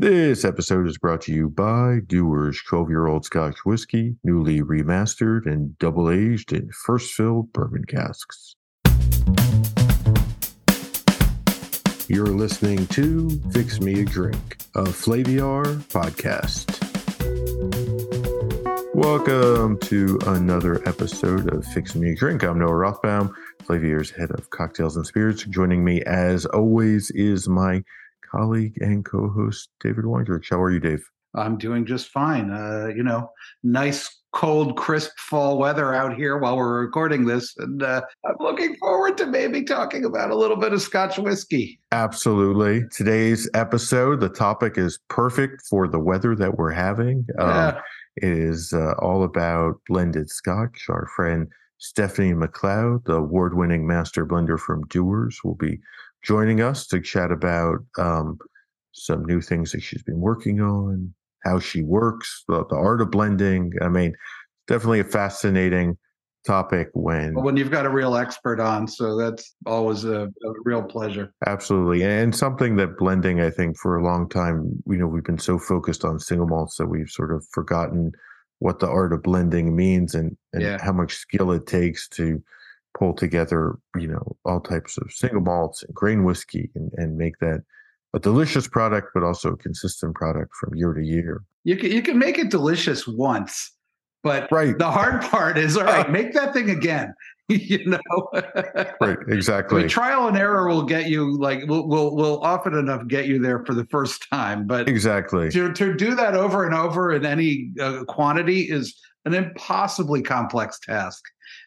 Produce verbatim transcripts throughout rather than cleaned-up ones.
This episode is brought to you by Dewar's twelve-year-old Scotch Whisky, newly remastered and double-aged in first-fill bourbon casks. You're listening to Fix Me a Drink, a Flaviar podcast. Welcome to another episode of Fix Me a Drink. I'm Noah Rothbaum, Flaviar's head of cocktails and spirits. Joining me, as always, is my colleague and co-host David Wondrich. How are you, Dave? I'm doing just fine. Uh, you know, nice, cold, crisp fall weather out here while we're recording this, and uh, I'm looking forward to maybe talking about a little bit of Scotch whiskey. Absolutely. Today's episode, the topic is perfect for the weather that we're having. Um, yeah. It is uh, all about blended Scotch. Our friend Stephanie MacLeod, the award-winning master blender from Dewar's, will be joining us to chat about um, some new things that she's been working on, how she works, the, the art of blending. I mean, definitely a fascinating topic when well, when you've got a real expert on. So that's always a, a real pleasure. Absolutely. And something that blending, I think, for a long time, you know, we've been so focused on single malts that we've sort of forgotten what the art of blending means and, and yeah. how much skill it takes to pull together, you know, all types of single malts and grain whiskey and, and make that a delicious product, but also a consistent product from year to year. You can, you can make it delicious once, but right. the hard part is, all right, make that thing again, you know? Right, exactly. I mean, trial and error will get you, like, will will will often enough get you there for the first time, but exactly to, to do that over and over in any uh, quantity is an impossibly complex task.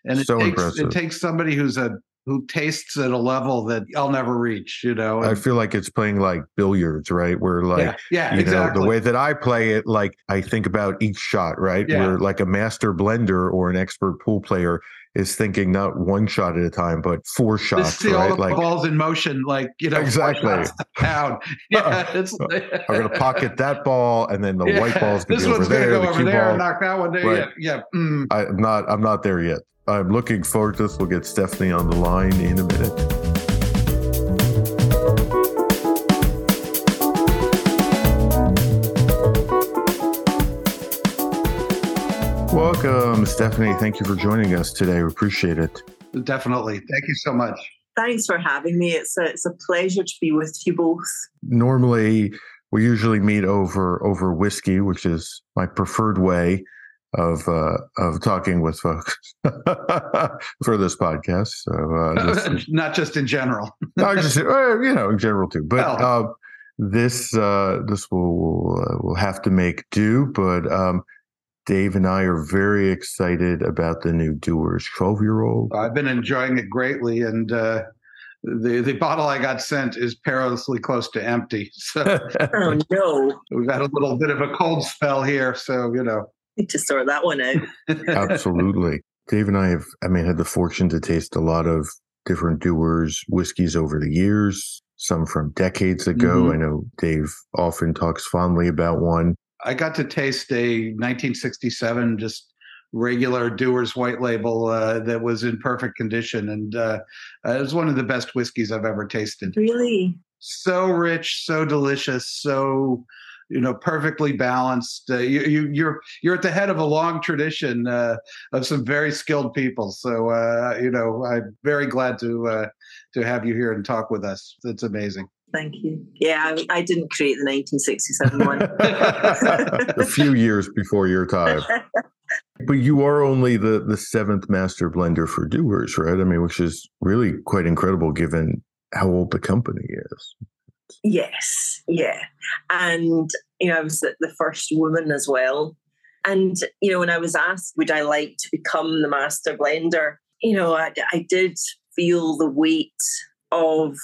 And it, so takes, impressive. it takes somebody who's a who tastes at a level that I'll never reach, you know? And I feel like it's playing like billiards, right? Where like, yeah, yeah, you exactly. know, the way that I play it, like I think about each shot, right? Yeah. Where like a master blender or an expert pool player is thinking not one shot at a time, but four shots, see, right? All the like balls in motion, like, you know, exactly. four shots down. Yeah, it's, I'm going to pocket that ball, and then the yeah, white ball's going to go over there. This one's going to go over there and knock that one down. Right. Yeah, yeah. Mm. I'm not, I'm not there yet. I'm looking forward to this. We'll get Stephanie on the line in a minute. Welcome, Stephanie. Thank you for joining us today. We appreciate it. Definitely. Thank you so much. Thanks for having me. It's a, it's a pleasure to be with you both. Normally, we usually meet over over whiskey, which is my preferred way of uh, of talking with folks for this podcast. So uh, this, not just in general. Not just well, you know, in general too. But oh. uh, this uh, this will uh, will have to make do. But um, Dave and I are very excited about the new Dewar's twelve-year-old. I've been enjoying it greatly, and uh, the the bottle I got sent is perilously close to empty. So oh, no. We've had a little bit of a cold spell here, so, you know. Need to sort that one out. Absolutely. Dave and I have, I mean, had the fortune to taste a lot of different Dewar's whiskeys over the years, some from decades ago. Mm-hmm. I know Dave often talks fondly about one. I got to taste a nineteen sixty-seven just regular Dewar's white label uh, that was in perfect condition. And uh, it was one of the best whiskeys I've ever tasted. Really? So rich, so delicious, so, you know, perfectly balanced. Uh, you, you, you're you're at the head of a long tradition uh, of some very skilled people. So, uh, you know, I'm very glad to uh, to have you here and talk with us. It's amazing. Thank you. Yeah, I, I didn't create the nineteen sixty-seven one. A few years before your time. But you are only the, the seventh master blender for Dewar's, right? I mean, which is really quite incredible given how old the company is. Yes, yeah. And, you know, I was the first woman as well. And, you know, when I was asked, would I like to become the master blender? You know, I, I did feel the weight of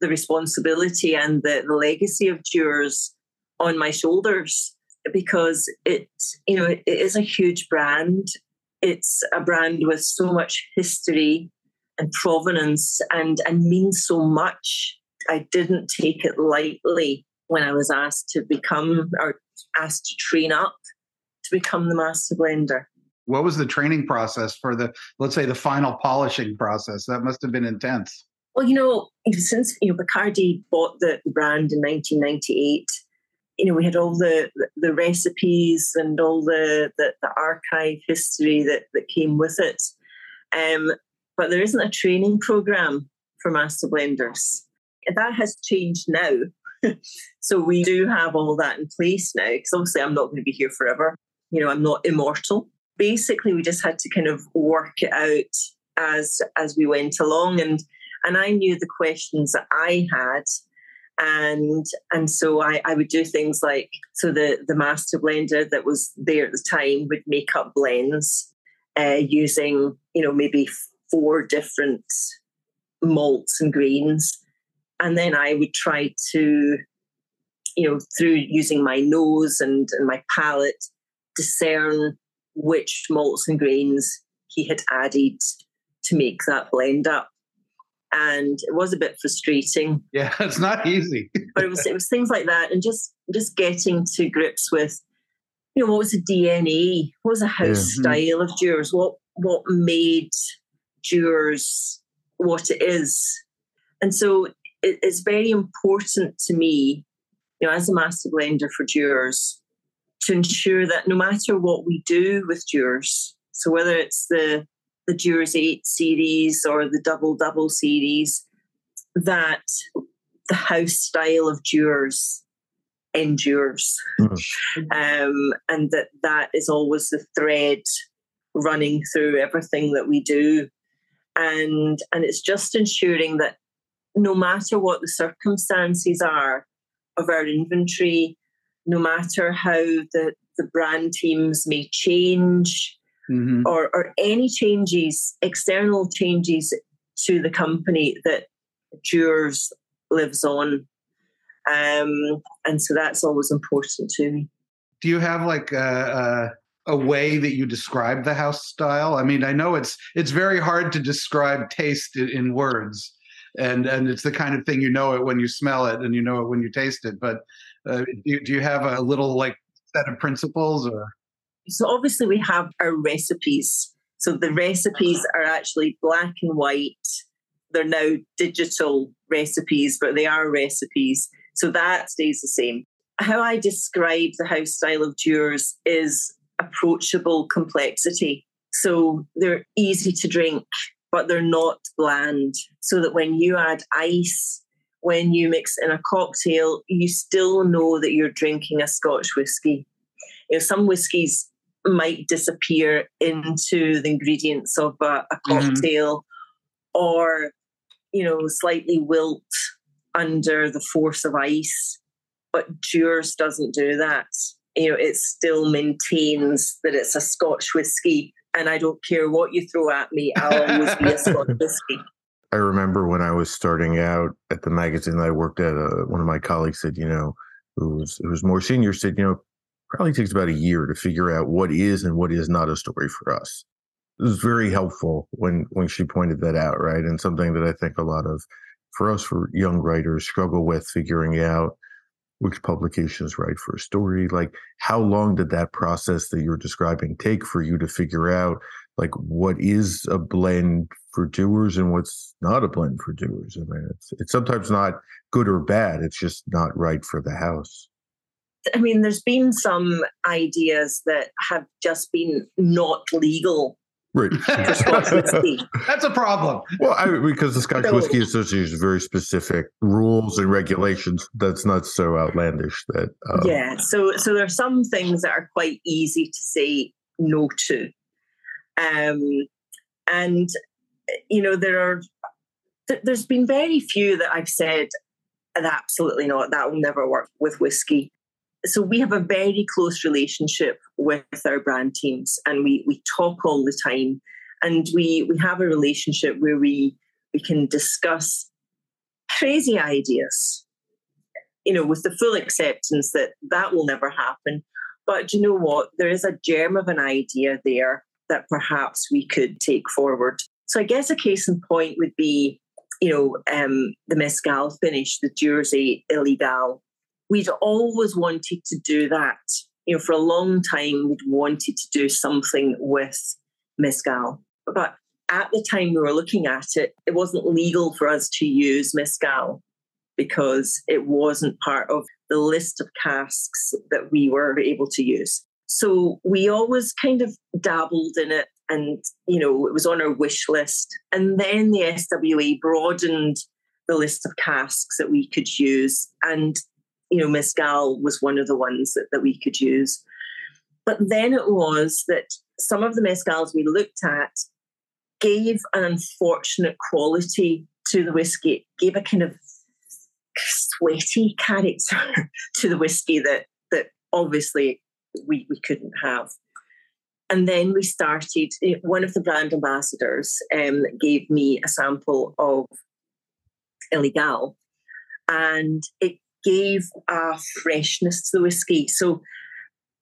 the responsibility and the, the legacy of Dewar's on my shoulders, because it, you know, it, it is a huge brand. It's a brand with so much history and provenance and, and means so much. I didn't take it lightly when I was asked to become or asked to train up to become the master blender. What was the training process for the, let's say, the final polishing process? That must have been intense. Well, you know, since you know, Bacardi bought the brand in nineteen ninety-eight, you know, we had all the, the recipes and all the, the, the archive history that, that came with it. Um, but there isn't a training program for master blenders. That has changed now. So we do have all that in place now, because obviously I'm not going to be here forever. You know, I'm not immortal. Basically, we just had to kind of work it out as as we went along. And and I knew the questions that I had. And and so I, I would do things like, so the, the master blender that was there at the time would make up blends uh, using, you know, maybe four different malts and grains. And then I would try to, you know, through using my nose and, and my palate, discern which malts and grains he had added to make that blend up. And it was a bit frustrating. Yeah, it's not easy. But it was it was things like that, and just just getting to grips with, you know, what was the D N A? What was the house mm-hmm. style of Dewar's? What what made Dewar's what it is? And so it, it's very important to me, you know, as a master blender for Dewar's, to ensure that no matter what we do with Dewar's, so whether it's the the Dewar's eight series or the double double series, that the house style of Dewar's endures. Mm-hmm. Um, and that that is always the thread running through everything that we do. And, and it's just ensuring that no matter what the circumstances are of our inventory, no matter how the, the brand teams may change, mm-hmm. or, or any changes, external changes to the company, that Dewar's lives on. Um, and so that's always important to me. Do you have like a, a, a way that you describe the house style? I mean, I know it's it's very hard to describe taste in words. And and it's the kind of thing, you know it when you smell it and you know it when you taste it. But uh, do, do you have a little like set of principles or? So obviously we have our recipes. So the recipes are actually black and white. They're now digital recipes, but they are recipes. So that stays the same. How I describe the house style of Dewar's is approachable complexity. So they're easy to drink, but they're not bland. So that when you add ice, when you mix in a cocktail, you still know that you're drinking a Scotch whisky. You know, some whiskies might disappear into the ingredients of a, a cocktail, mm-hmm. or, you know, slightly wilt under the force of ice. But Dewar's doesn't do that. You know, it still maintains that it's a Scotch whisky, and I don't care what you throw at me, I'll always be a Scotch whisky. I remember when I was starting out at the magazine that I worked at, uh, one of my colleagues said, you know, who was who was more senior, said, you know, probably takes about a year to figure out what is and what is not a story for us. It was very helpful when when she pointed that out, right? And something that I think a lot of, for us, for young writers, struggle with figuring out which publications write for a story. Like, how long did that process that you're describing take for you to figure out, like, what is a blend for Dewar's and what's not a blend for Dewar's? I mean, it's, it's sometimes not good or bad. It's just not right for the house. I mean, there's been some ideas that have just been not legal. Right. That's a problem. Well, I, because the Scotch Whisky Association has very specific rules and regulations. That's not so outlandish that. Um, yeah. So, so there are some things that are quite easy to say no to. Um, and, you know, there are, th- there's been very few that I've said, absolutely not, that will never work with whiskey. So we have a very close relationship with our brand teams, and we we talk all the time, and we we have a relationship where we we can discuss crazy ideas, you know, with the full acceptance that that will never happen. But you know what? There is a germ of an idea there that perhaps we could take forward. So I guess a case in point would be, you know, um, the mezcal finish, the Dewar's Illegal. We'd always wanted to do that. You know, for a long time, we'd wanted to do something with mezcal. But at the time we were looking at it, it wasn't legal for us to use mezcal because it wasn't part of the list of casks that we were able to use. So we always kind of dabbled in it, and, you know, it was on our wish list. And then the S W A broadened the list of casks that we could use. And, you know, Mezcal was one of the ones that, that we could use. But then it was that some of the Mezcals we looked at gave an unfortunate quality to the whiskey. It gave a kind of sweaty character to the whiskey that that obviously we, we couldn't have. And then we started, one of the brand ambassadors um, gave me a sample of Illegal, and it gave a freshness to the whiskey. So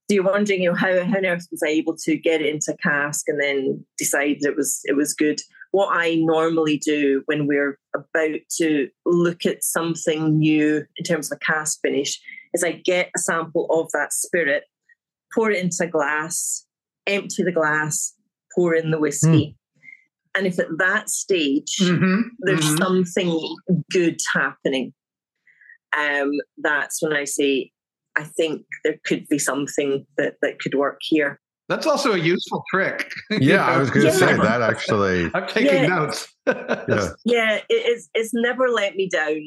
you're wondering, you know, how, how on earth was I able to get it into a cask and then decide it was it was good? What I normally do when we're about to look at something new in terms of a cask finish is I get a sample of that spirit, pour it into a glass, empty the glass, pour in the whiskey. Mm. And if at that stage mm-hmm. there's mm-hmm. something good happening, um, that's when I say, I think there could be something that, that could work here. That's also a useful trick. Yeah, you know? I was going to yeah. say that actually. I'm taking yeah. notes. yeah, yeah it is, it's never let me down.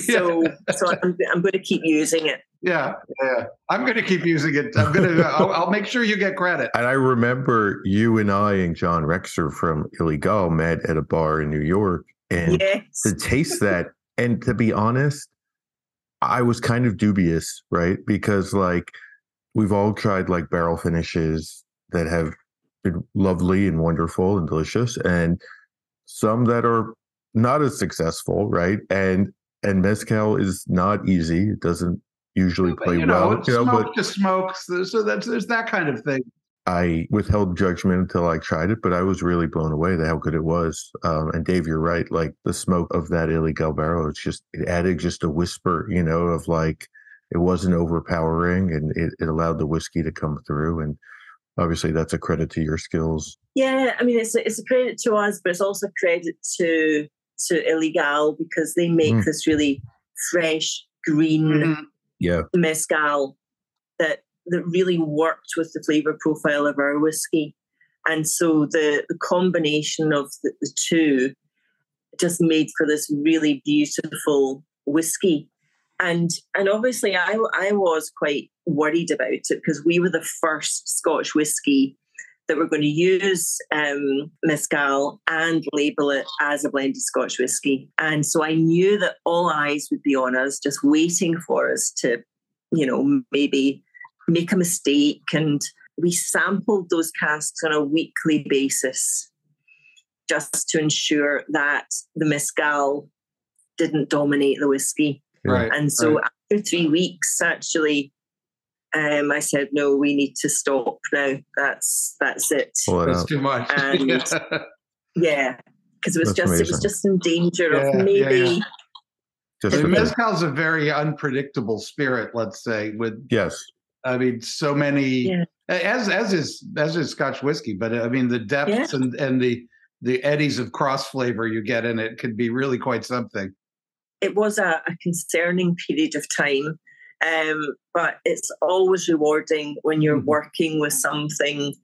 So, yeah. so I'm, I'm going to keep using it. Yeah, yeah. I'm going to keep using it. I'm going to. I'll, I'll make sure you get credit. And I remember you and I and John Rexer from Illegal met at a bar in New York, and yes. to taste that. And to be honest, I was kind of dubious, right? Because like we've all tried like barrel finishes that have been lovely and wonderful and delicious, and some that are not as successful, right? And and mezcal is not easy; it doesn't usually play you know, well. You know, smoke to smoke, so that's there's that kind of thing. I withheld judgment until I tried it, but I was really blown away at how good it was. Um, and Dave, you're right. Like the smoke of that Illegal barrel, it's just, it added just a whisper, you know, of like, it wasn't overpowering, and it, it allowed the whiskey to come through. And obviously that's a credit to your skills. Yeah. I mean, it's a, it's a credit to us, but it's also a credit to, to Illegal, because they make mm. this really fresh, green mm-hmm. yeah. mezcal that, that really worked with the flavour profile of our whiskey. And so the, the combination of the, the two just made for this really beautiful whiskey. And and obviously I, I was quite worried about it, because we were the first Scotch whiskey that were going to use um, mezcal and label it as a blended Scotch whiskey. And so I knew that all eyes would be on us, just waiting for us to, you know, maybe make a mistake. And we sampled those casks on a weekly basis just to ensure that the mezcal didn't dominate the whiskey. Right, and so right. after three weeks, actually, um, I said, no, we need to stop now. That's that's it. Well, that's too much. And yeah, because yeah, it was that's just amazing. It was just in danger yeah, of maybe... Yeah, yeah. Just mezcal's a very unpredictable spirit, let's say. With yes. I mean, so many yeah. as as is as is Scotch whiskey, but I mean the depths yeah. and, and the the eddies of cross flavor you get in it could be really quite something. It was a, a concerning period of time, um, but it's always rewarding when you're mm-hmm. working with something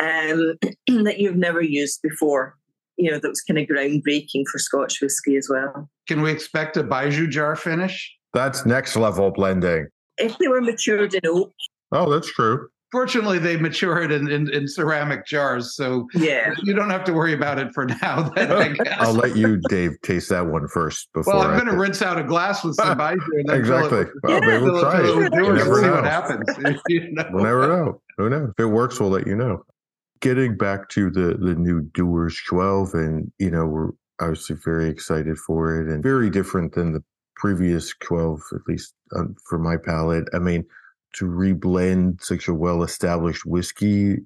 um, that you've never used before. You know, that was kind of groundbreaking for Scotch whiskey as well. Can we expect a Bijou jar finish? That's next level blending. If they were matured in oak. Oh, that's true. Fortunately, they matured in, in, in ceramic jars, so yeah. you don't have to worry about it for now. Then, I guess. I'll let you, Dave, taste that one first. Before well, I'm going to rinse out a glass with some Bijou. And exactly. Well, yeah. We'll try it. We'll see what happens. You know? We'll never know. Who knows? If it works, we'll let you know. Getting back to the, the new Dewar's twelve, and, you know, we're obviously very excited for it, and very different than the previous twelve, at least um, for my palate. I mean, to reblend such a well-established whiskey,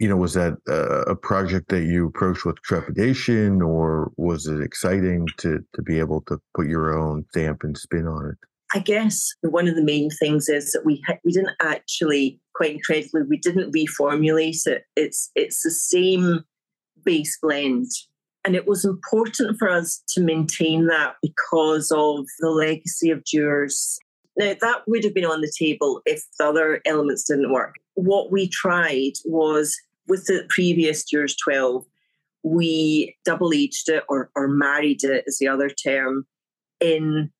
you know, was that uh, a project that you approached with trepidation, or was it exciting to to be able to put your own stamp and spin on it? I guess one of the main things is that we ha- we didn't actually, quite incredibly, we didn't reformulate it. It's it's the same base blend. And it was important for us to maintain that because of the legacy of Dewar's. Now, that would have been on the table if the other elements didn't work. What we tried was, with the previous Dewar's twelve, we double-aged it or, or married it, is the other term, in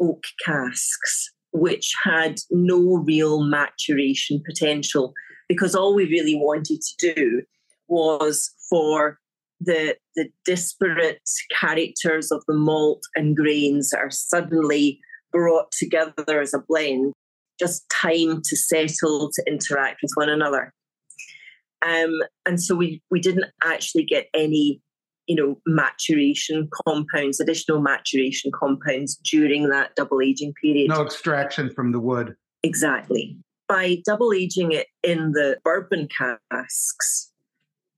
oak casks, which had no real maturation potential, because all we really wanted to do was for the, the disparate characters of the malt and grains that are suddenly brought together as a blend, just time to settle, to interact with one another. Um, and so we, we didn't actually get any, you know, maturation compounds, additional maturation compounds during that double aging period. No extraction from the wood. Exactly. By double aging it in the bourbon casks,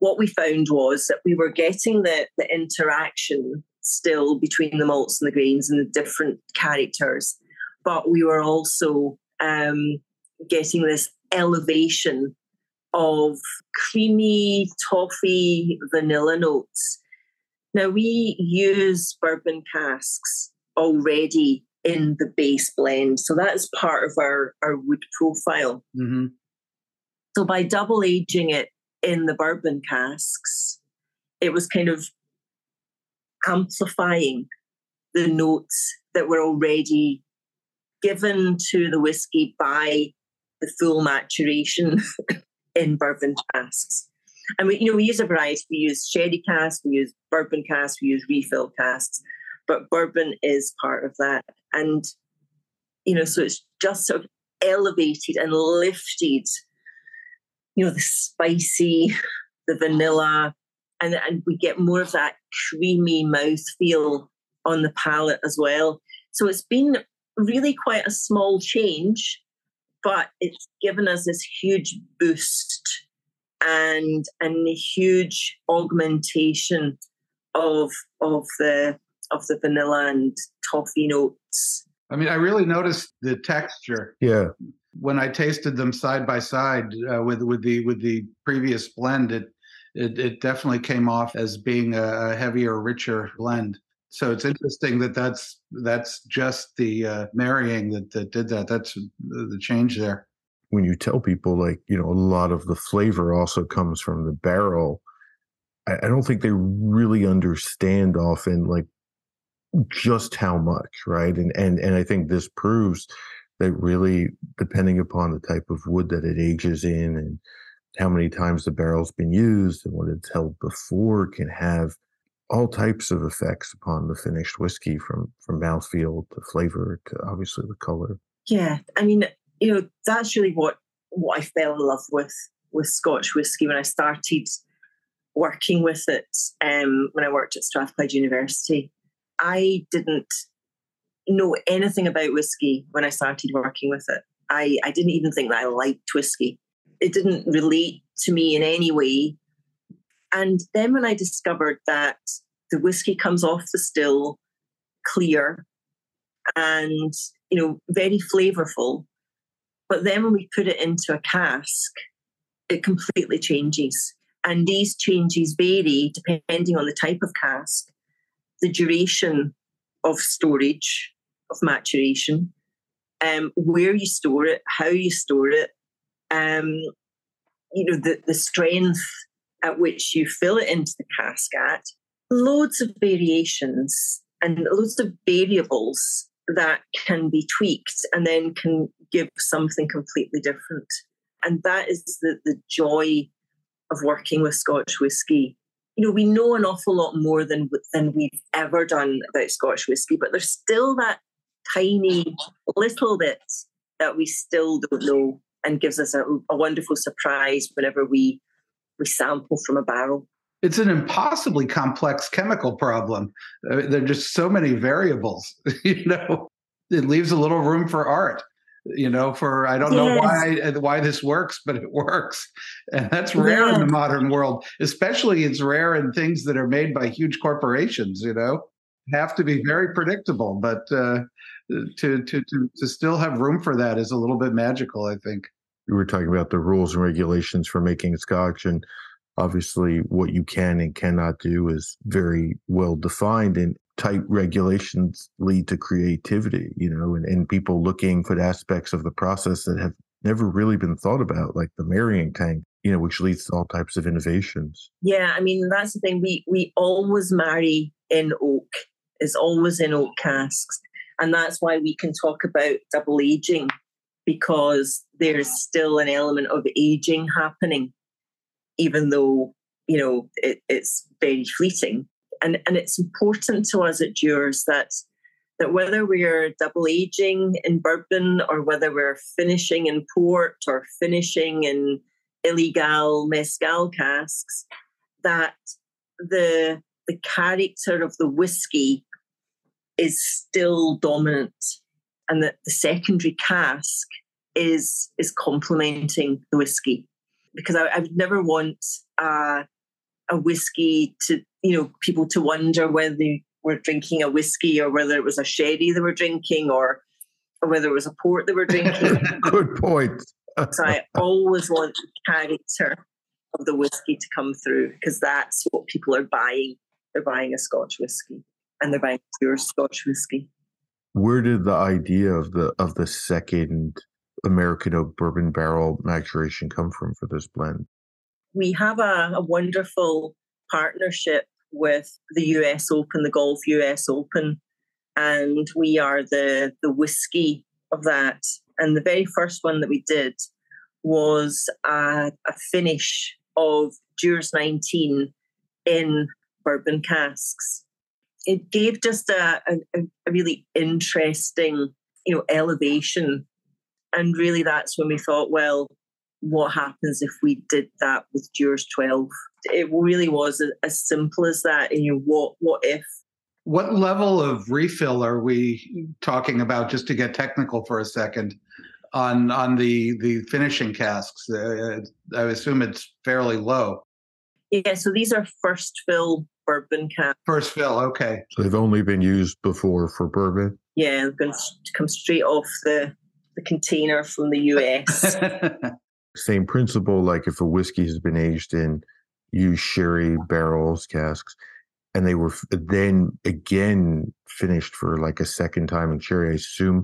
what we found was that we were getting the, the interaction still between the malts and the grains and the different characters, but we were also um, getting this elevation of creamy, toffee, vanilla notes. Now, we use bourbon casks already in the base blend, so that is part of our, our wood profile. Mm-hmm. So by double aging it in the bourbon casks, it was kind of amplifying the notes that were already given to the whiskey by the full maturation in bourbon casks. And we, you know, we use a variety. We use sherry casks, we use bourbon casks, we use refill casks, but bourbon is part of that. And, you know, so it's just sort of elevated and lifted, you know, the spicy, the vanilla, and, and we get more of that creamy mouthfeel on the palate as well. So it's been really quite a small change, but it's given us this huge boost and and a huge augmentation of of the of the vanilla and toffee notes. I mean, I really noticed the texture. Yeah. When I tasted them side by side uh, with with the with the previous blend, it it, it definitely came off as being a heavier, richer blend. So it's interesting that that's, that's just the uh, marrying that, that did that. That's the change there. When you tell people, like, you know, a lot of the flavor also comes from the barrel, I, I don't think they really understand often, like, just how much, right? And, and and I think this proves that really, depending upon the type of wood that it ages in and how many times the barrel's been used and what it's held before, can have all types of effects upon the finished whiskey, from, from mouthfeel to flavor to obviously the color. Yeah. I mean, you know, that's really what, what I fell in love with, with Scotch whiskey when I started working with it. Um, when I worked at Strathclyde University, I didn't know anything about whiskey when I started working with it. I, I didn't even think that I liked whiskey. It didn't relate to me in any way. And then when I discovered that the whiskey comes off the still clear and, you know, very flavorful, but then when we put it into a cask, it completely changes. And these changes vary depending on the type of cask, the duration of storage, of maturation, um, where you store it, how you store it, um, you know, the, the strength at which you fill it into the cask at, loads of variations and loads of variables that can be tweaked and then can give something completely different. And that is the, the joy of working with Scotch whisky. You know, we know an awful lot more than, than we've ever done about Scotch whisky, but there's still that tiny little bit that we still don't know and gives us a, a wonderful surprise whenever we We sample from a barrel. It's an impossibly complex chemical problem. I mean, there are just so many variables. You know, it leaves a little room for art. You know, for I don't yes. know why why this works, but it works, and that's rare yeah. in the modern world. Especially, it's rare in things that are made by huge corporations. You know, have to be very predictable, but uh, to to to to still have room for that is a little bit magical, I think. We were talking about the rules and regulations for making scotch, and Obviously, what you can and cannot do is very well defined, and tight regulations lead to creativity, you know, and, and people looking for aspects of the process that have never really been thought about, like the marrying tank, you know, which leads to all types of innovations. Yeah, I mean, that's the thing. We we always marry in oak. It's always in oak casks. And that's why we can talk about double aging, because there's still an element of aging happening, even though, you know, it, it's very fleeting. And and it's important to us at Dewar's that that whether we're double aging in bourbon or whether we're finishing in port or finishing in Illegal mezcal casks, that the the character of the whiskey is still dominant, and that the secondary cask is is complementing the whiskey. Because I, I would never want a, a whiskey to, you know, people to wonder whether they were drinking a whiskey or whether it was a sherry they were drinking or, or whether it was a port they were drinking. Good point. So I always want the character of the whiskey to come through, because that's what people are buying. They're buying a Scotch whiskey, and they're buying pure Scotch whiskey. Where did the idea of the of the second American oak bourbon barrel maturation come from for this blend? We have a, a wonderful partnership with the U S Open, the Golf U S Open, and we are the the whiskey of that. And the very first one that we did was a, a finish of Dewar's nineteen in bourbon casks. It gave just a, a, a really interesting, you know, elevation. And really that's when we thought, well, what happens if we did that with Dewar's twelve? It really was as simple as that. And you know, what, what if? What level of refill are we talking about, just to get technical for a second, on on the, the finishing casks? Uh, I assume it's fairly low. Yeah, so these are first fill bourbon casks. First fill, okay. So they've only been used before for bourbon? Yeah, they're going to come straight off the, the container from the U S. Same principle, like if a whiskey has been aged in used sherry barrels, casks, and they were then again finished for like a second time in sherry, I assume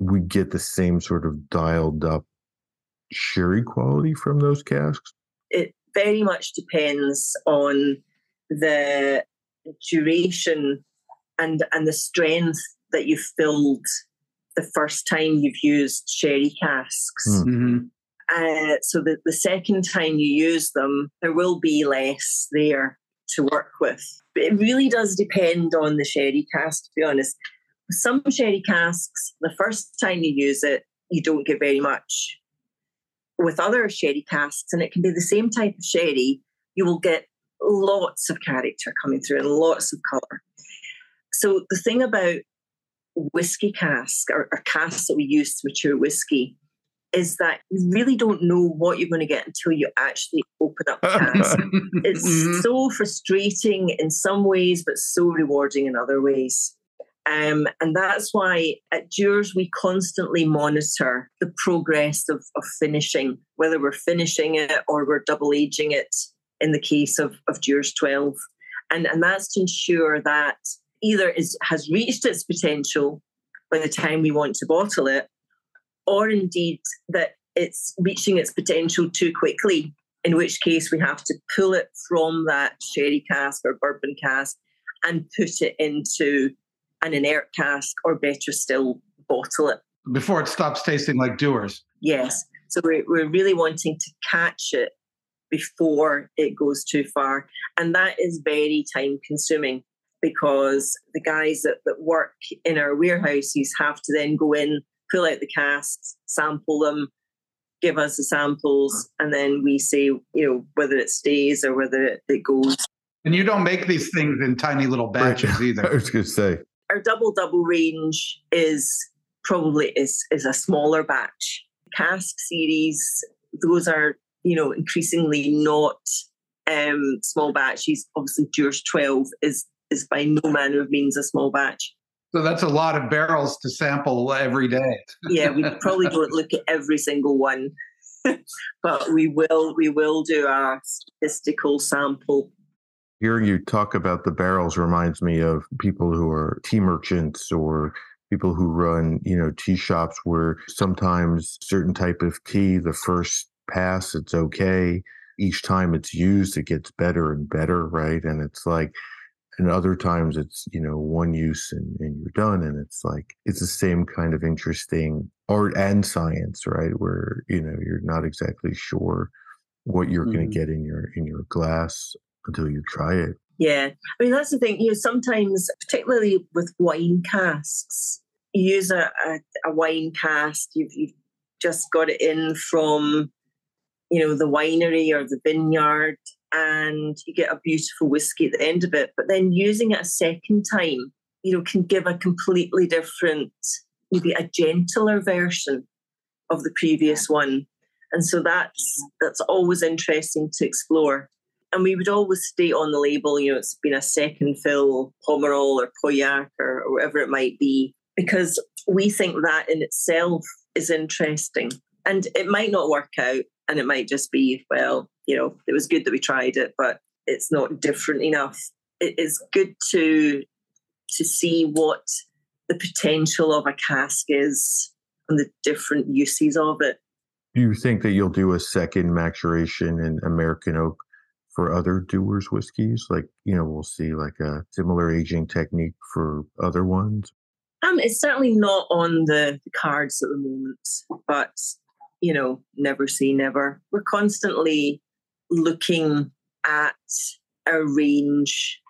we get the same sort of dialed up sherry quality from those casks? It very much depends on the duration and and the strength that you've filled the first time you've used sherry casks. Mm-hmm. Uh, so the, the second time you use them, there will be less there to work with. But it really does depend on the sherry cask, to be honest. Some sherry casks, the first time you use it, you don't get very much. With other sherry casks, and it can be the same type of sherry, you will get lots of character coming through and lots of colour. So the thing about whiskey cask, or, or casks that we use to mature whiskey, is that you really don't know what you're going to get until you actually open up the cask. It's mm-hmm. so frustrating in some ways, but so rewarding in other ways. Um, and that's why at Dewar's, we constantly monitor the progress of, of finishing, whether we're finishing it or we're double aging it in the case of, of Dewar's twelve. And, and that's to ensure that either it has reached its potential by the time we want to bottle it, or indeed that it's reaching its potential too quickly, in which case we have to pull it from that sherry cask or bourbon cask and put it into an inert cask, or better still, bottle it. Before it stops tasting like Dewar's. Yes. So we're, we're really wanting to catch it before it goes too far. And that is very time consuming, because the guys that, that work in our warehouses have to then go in, pull out the casks, sample them, give us the samples, and then we say, you know, whether it stays or whether it, it goes. And you don't make these things in tiny little batches either. I was going to say. Our double double range is probably is is a smaller batch. Cask series, those are, you know, increasingly not um, small batches. Obviously, Dewar's twelve is is by no manner of means a small batch. So that's a lot of barrels to sample every day. Yeah, we probably don't look at every single one. But we will we will do our statistical sample. Hearing you talk about the barrels reminds me of people who are tea merchants or people who run, you know, tea shops where sometimes certain type of tea, the first pass, it's okay. Each time it's used, it gets better and better, right? And it's like, and other times it's, you know, one use and, and you're done. And it's like, it's the same kind of interesting art and science, right? Where, you know, you're not exactly sure what you're mm. going to get in your in your glass until you try it. Yeah. I mean, that's the thing, you know, sometimes, particularly with wine casks, you use a, a, a wine cask, you've, you've just got it in from, you know, the winery or the vineyard, and you get a beautiful whiskey at the end of it. But then using it a second time, you know, can give a completely different, maybe a gentler version of the previous one. And so that's that's always interesting to explore. And we would always state on the label, you know, it's been a second fill Pomerol or Pauillac or, or whatever it might be, because we think that in itself is interesting. And it might not work out, and it might just be, well, you know, it was good that we tried it, but it's not different enough. It is good to to see what the potential of a cask is and the different uses of it. Do you think that you'll do a second maturation in American oak for other Dewar's whiskies? Like, you know, we'll see like a similar aging technique for other ones? Um, it's certainly not on the cards at the moment, but, you know, never say never. We're constantly looking at our range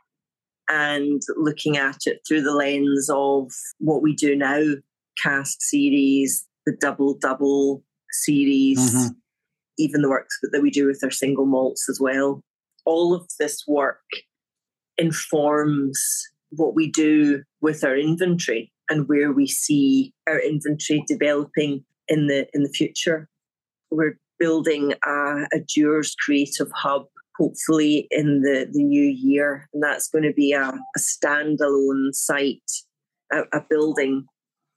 and looking at it through the lens of what we do now, cask series, the double-double series, mm-hmm. even the works that we do with our single malts as well. All of this work informs what we do with our inventory and where we see our inventory developing in the in the future. We're building a, a Dewar's Creative Hub, hopefully in the, the new year. And that's going to be a, a standalone site, a, a building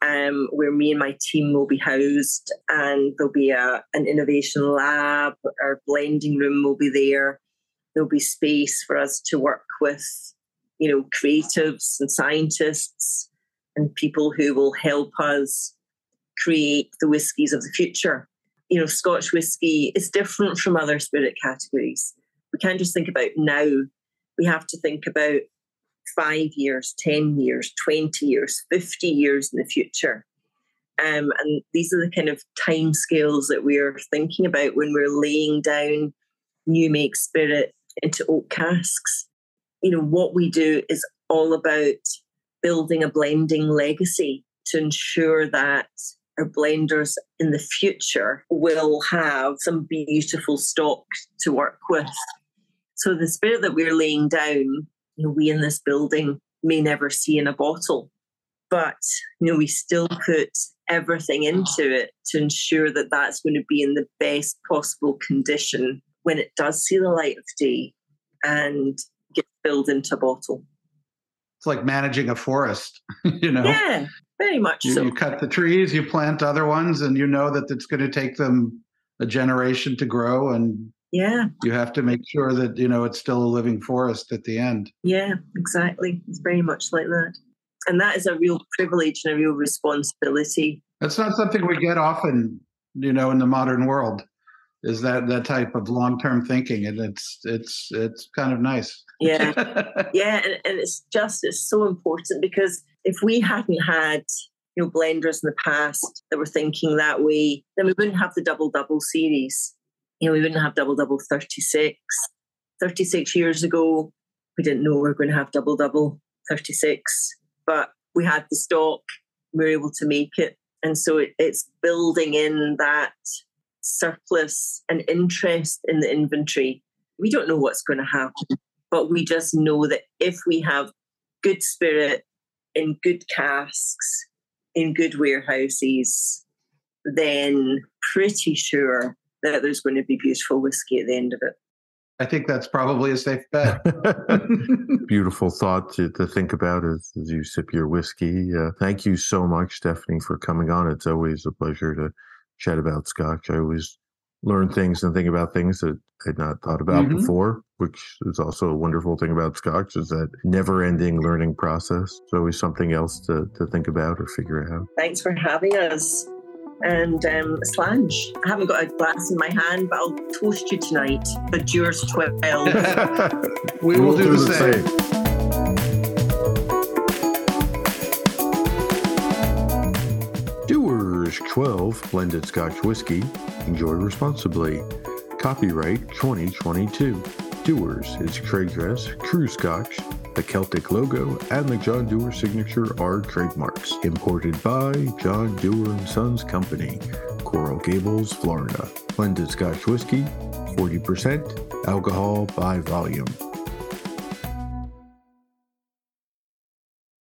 um, where me and my team will be housed. And there'll be a, an innovation lab. Our blending room will be there. There'll be space for us to work with, you know, creatives and scientists and people who will help us create the whiskies of the future. You know, Scotch whisky is different from other spirit categories. We can't just think about now. We have to think about five years, ten years, twenty years, fifty years in the future. Um, and these are the kind of timescales that we're thinking about when we're laying down new make spirit into oak casks. You know, what we do is all about building a blending legacy to ensure that our blenders in the future will have some beautiful stock to work with. So the spirit that we're laying down, you know, we in this building may never see in a bottle, but, you know, we still put everything into it to ensure that that's going to be in the best possible condition when it does see the light of day and gets filled into a bottle. It's like managing a forest, you know? Yeah. Very much you, so. You cut the trees, you plant other ones, and you know that it's going to take them a generation to grow. And yeah, you have to make sure that, you know, it's still a living forest at the end. Yeah, exactly. It's very much like that. And that is a real privilege and a real responsibility. That's not something we get often, you know, in the modern world, is that, that type of long-term thinking. And it's it's it's kind of nice. Yeah. yeah. And, and it's just, it's so important, because if we hadn't had, you know, blenders in the past that were thinking that way, then we wouldn't have the double-double series. You know, we wouldn't have double-double thirty-six. thirty-six years ago, we didn't know we were going to have double-double thirty-six, but we had the stock, we were able to make it. And so it, it's building in that surplus and interest in the inventory. We don't know what's going to happen, but we just know that if we have good spirit, in good casks, in good warehouses, then pretty sure that there's going to be beautiful whiskey at the end of it. I think that's probably a safe bet. Beautiful thought to, to think about as, as you sip your whiskey. Uh, thank you so much, Stephanie, for coming on. It's always a pleasure to chat about Scotch. I always learn things and think about things that I'd not thought about mm-hmm. before, which is also a wonderful thing about Scotch, is that never-ending learning process. There's always something else to, to think about or figure out. Thanks for having us. And um, Slange, I haven't got a glass in my hand, but I'll toast you tonight. The Dewar's twelve. we, we will do, do the same. same. twelve blended Scotch whiskey. Enjoy responsibly. Copyright twenty twenty-two. Dewar's is trade dress, True Scotch, the Celtic logo, and the John Dewar signature are trademarks. Imported by John Dewar and Sons Company, Coral Gables, Florida. Blended Scotch whiskey, forty percent alcohol by volume.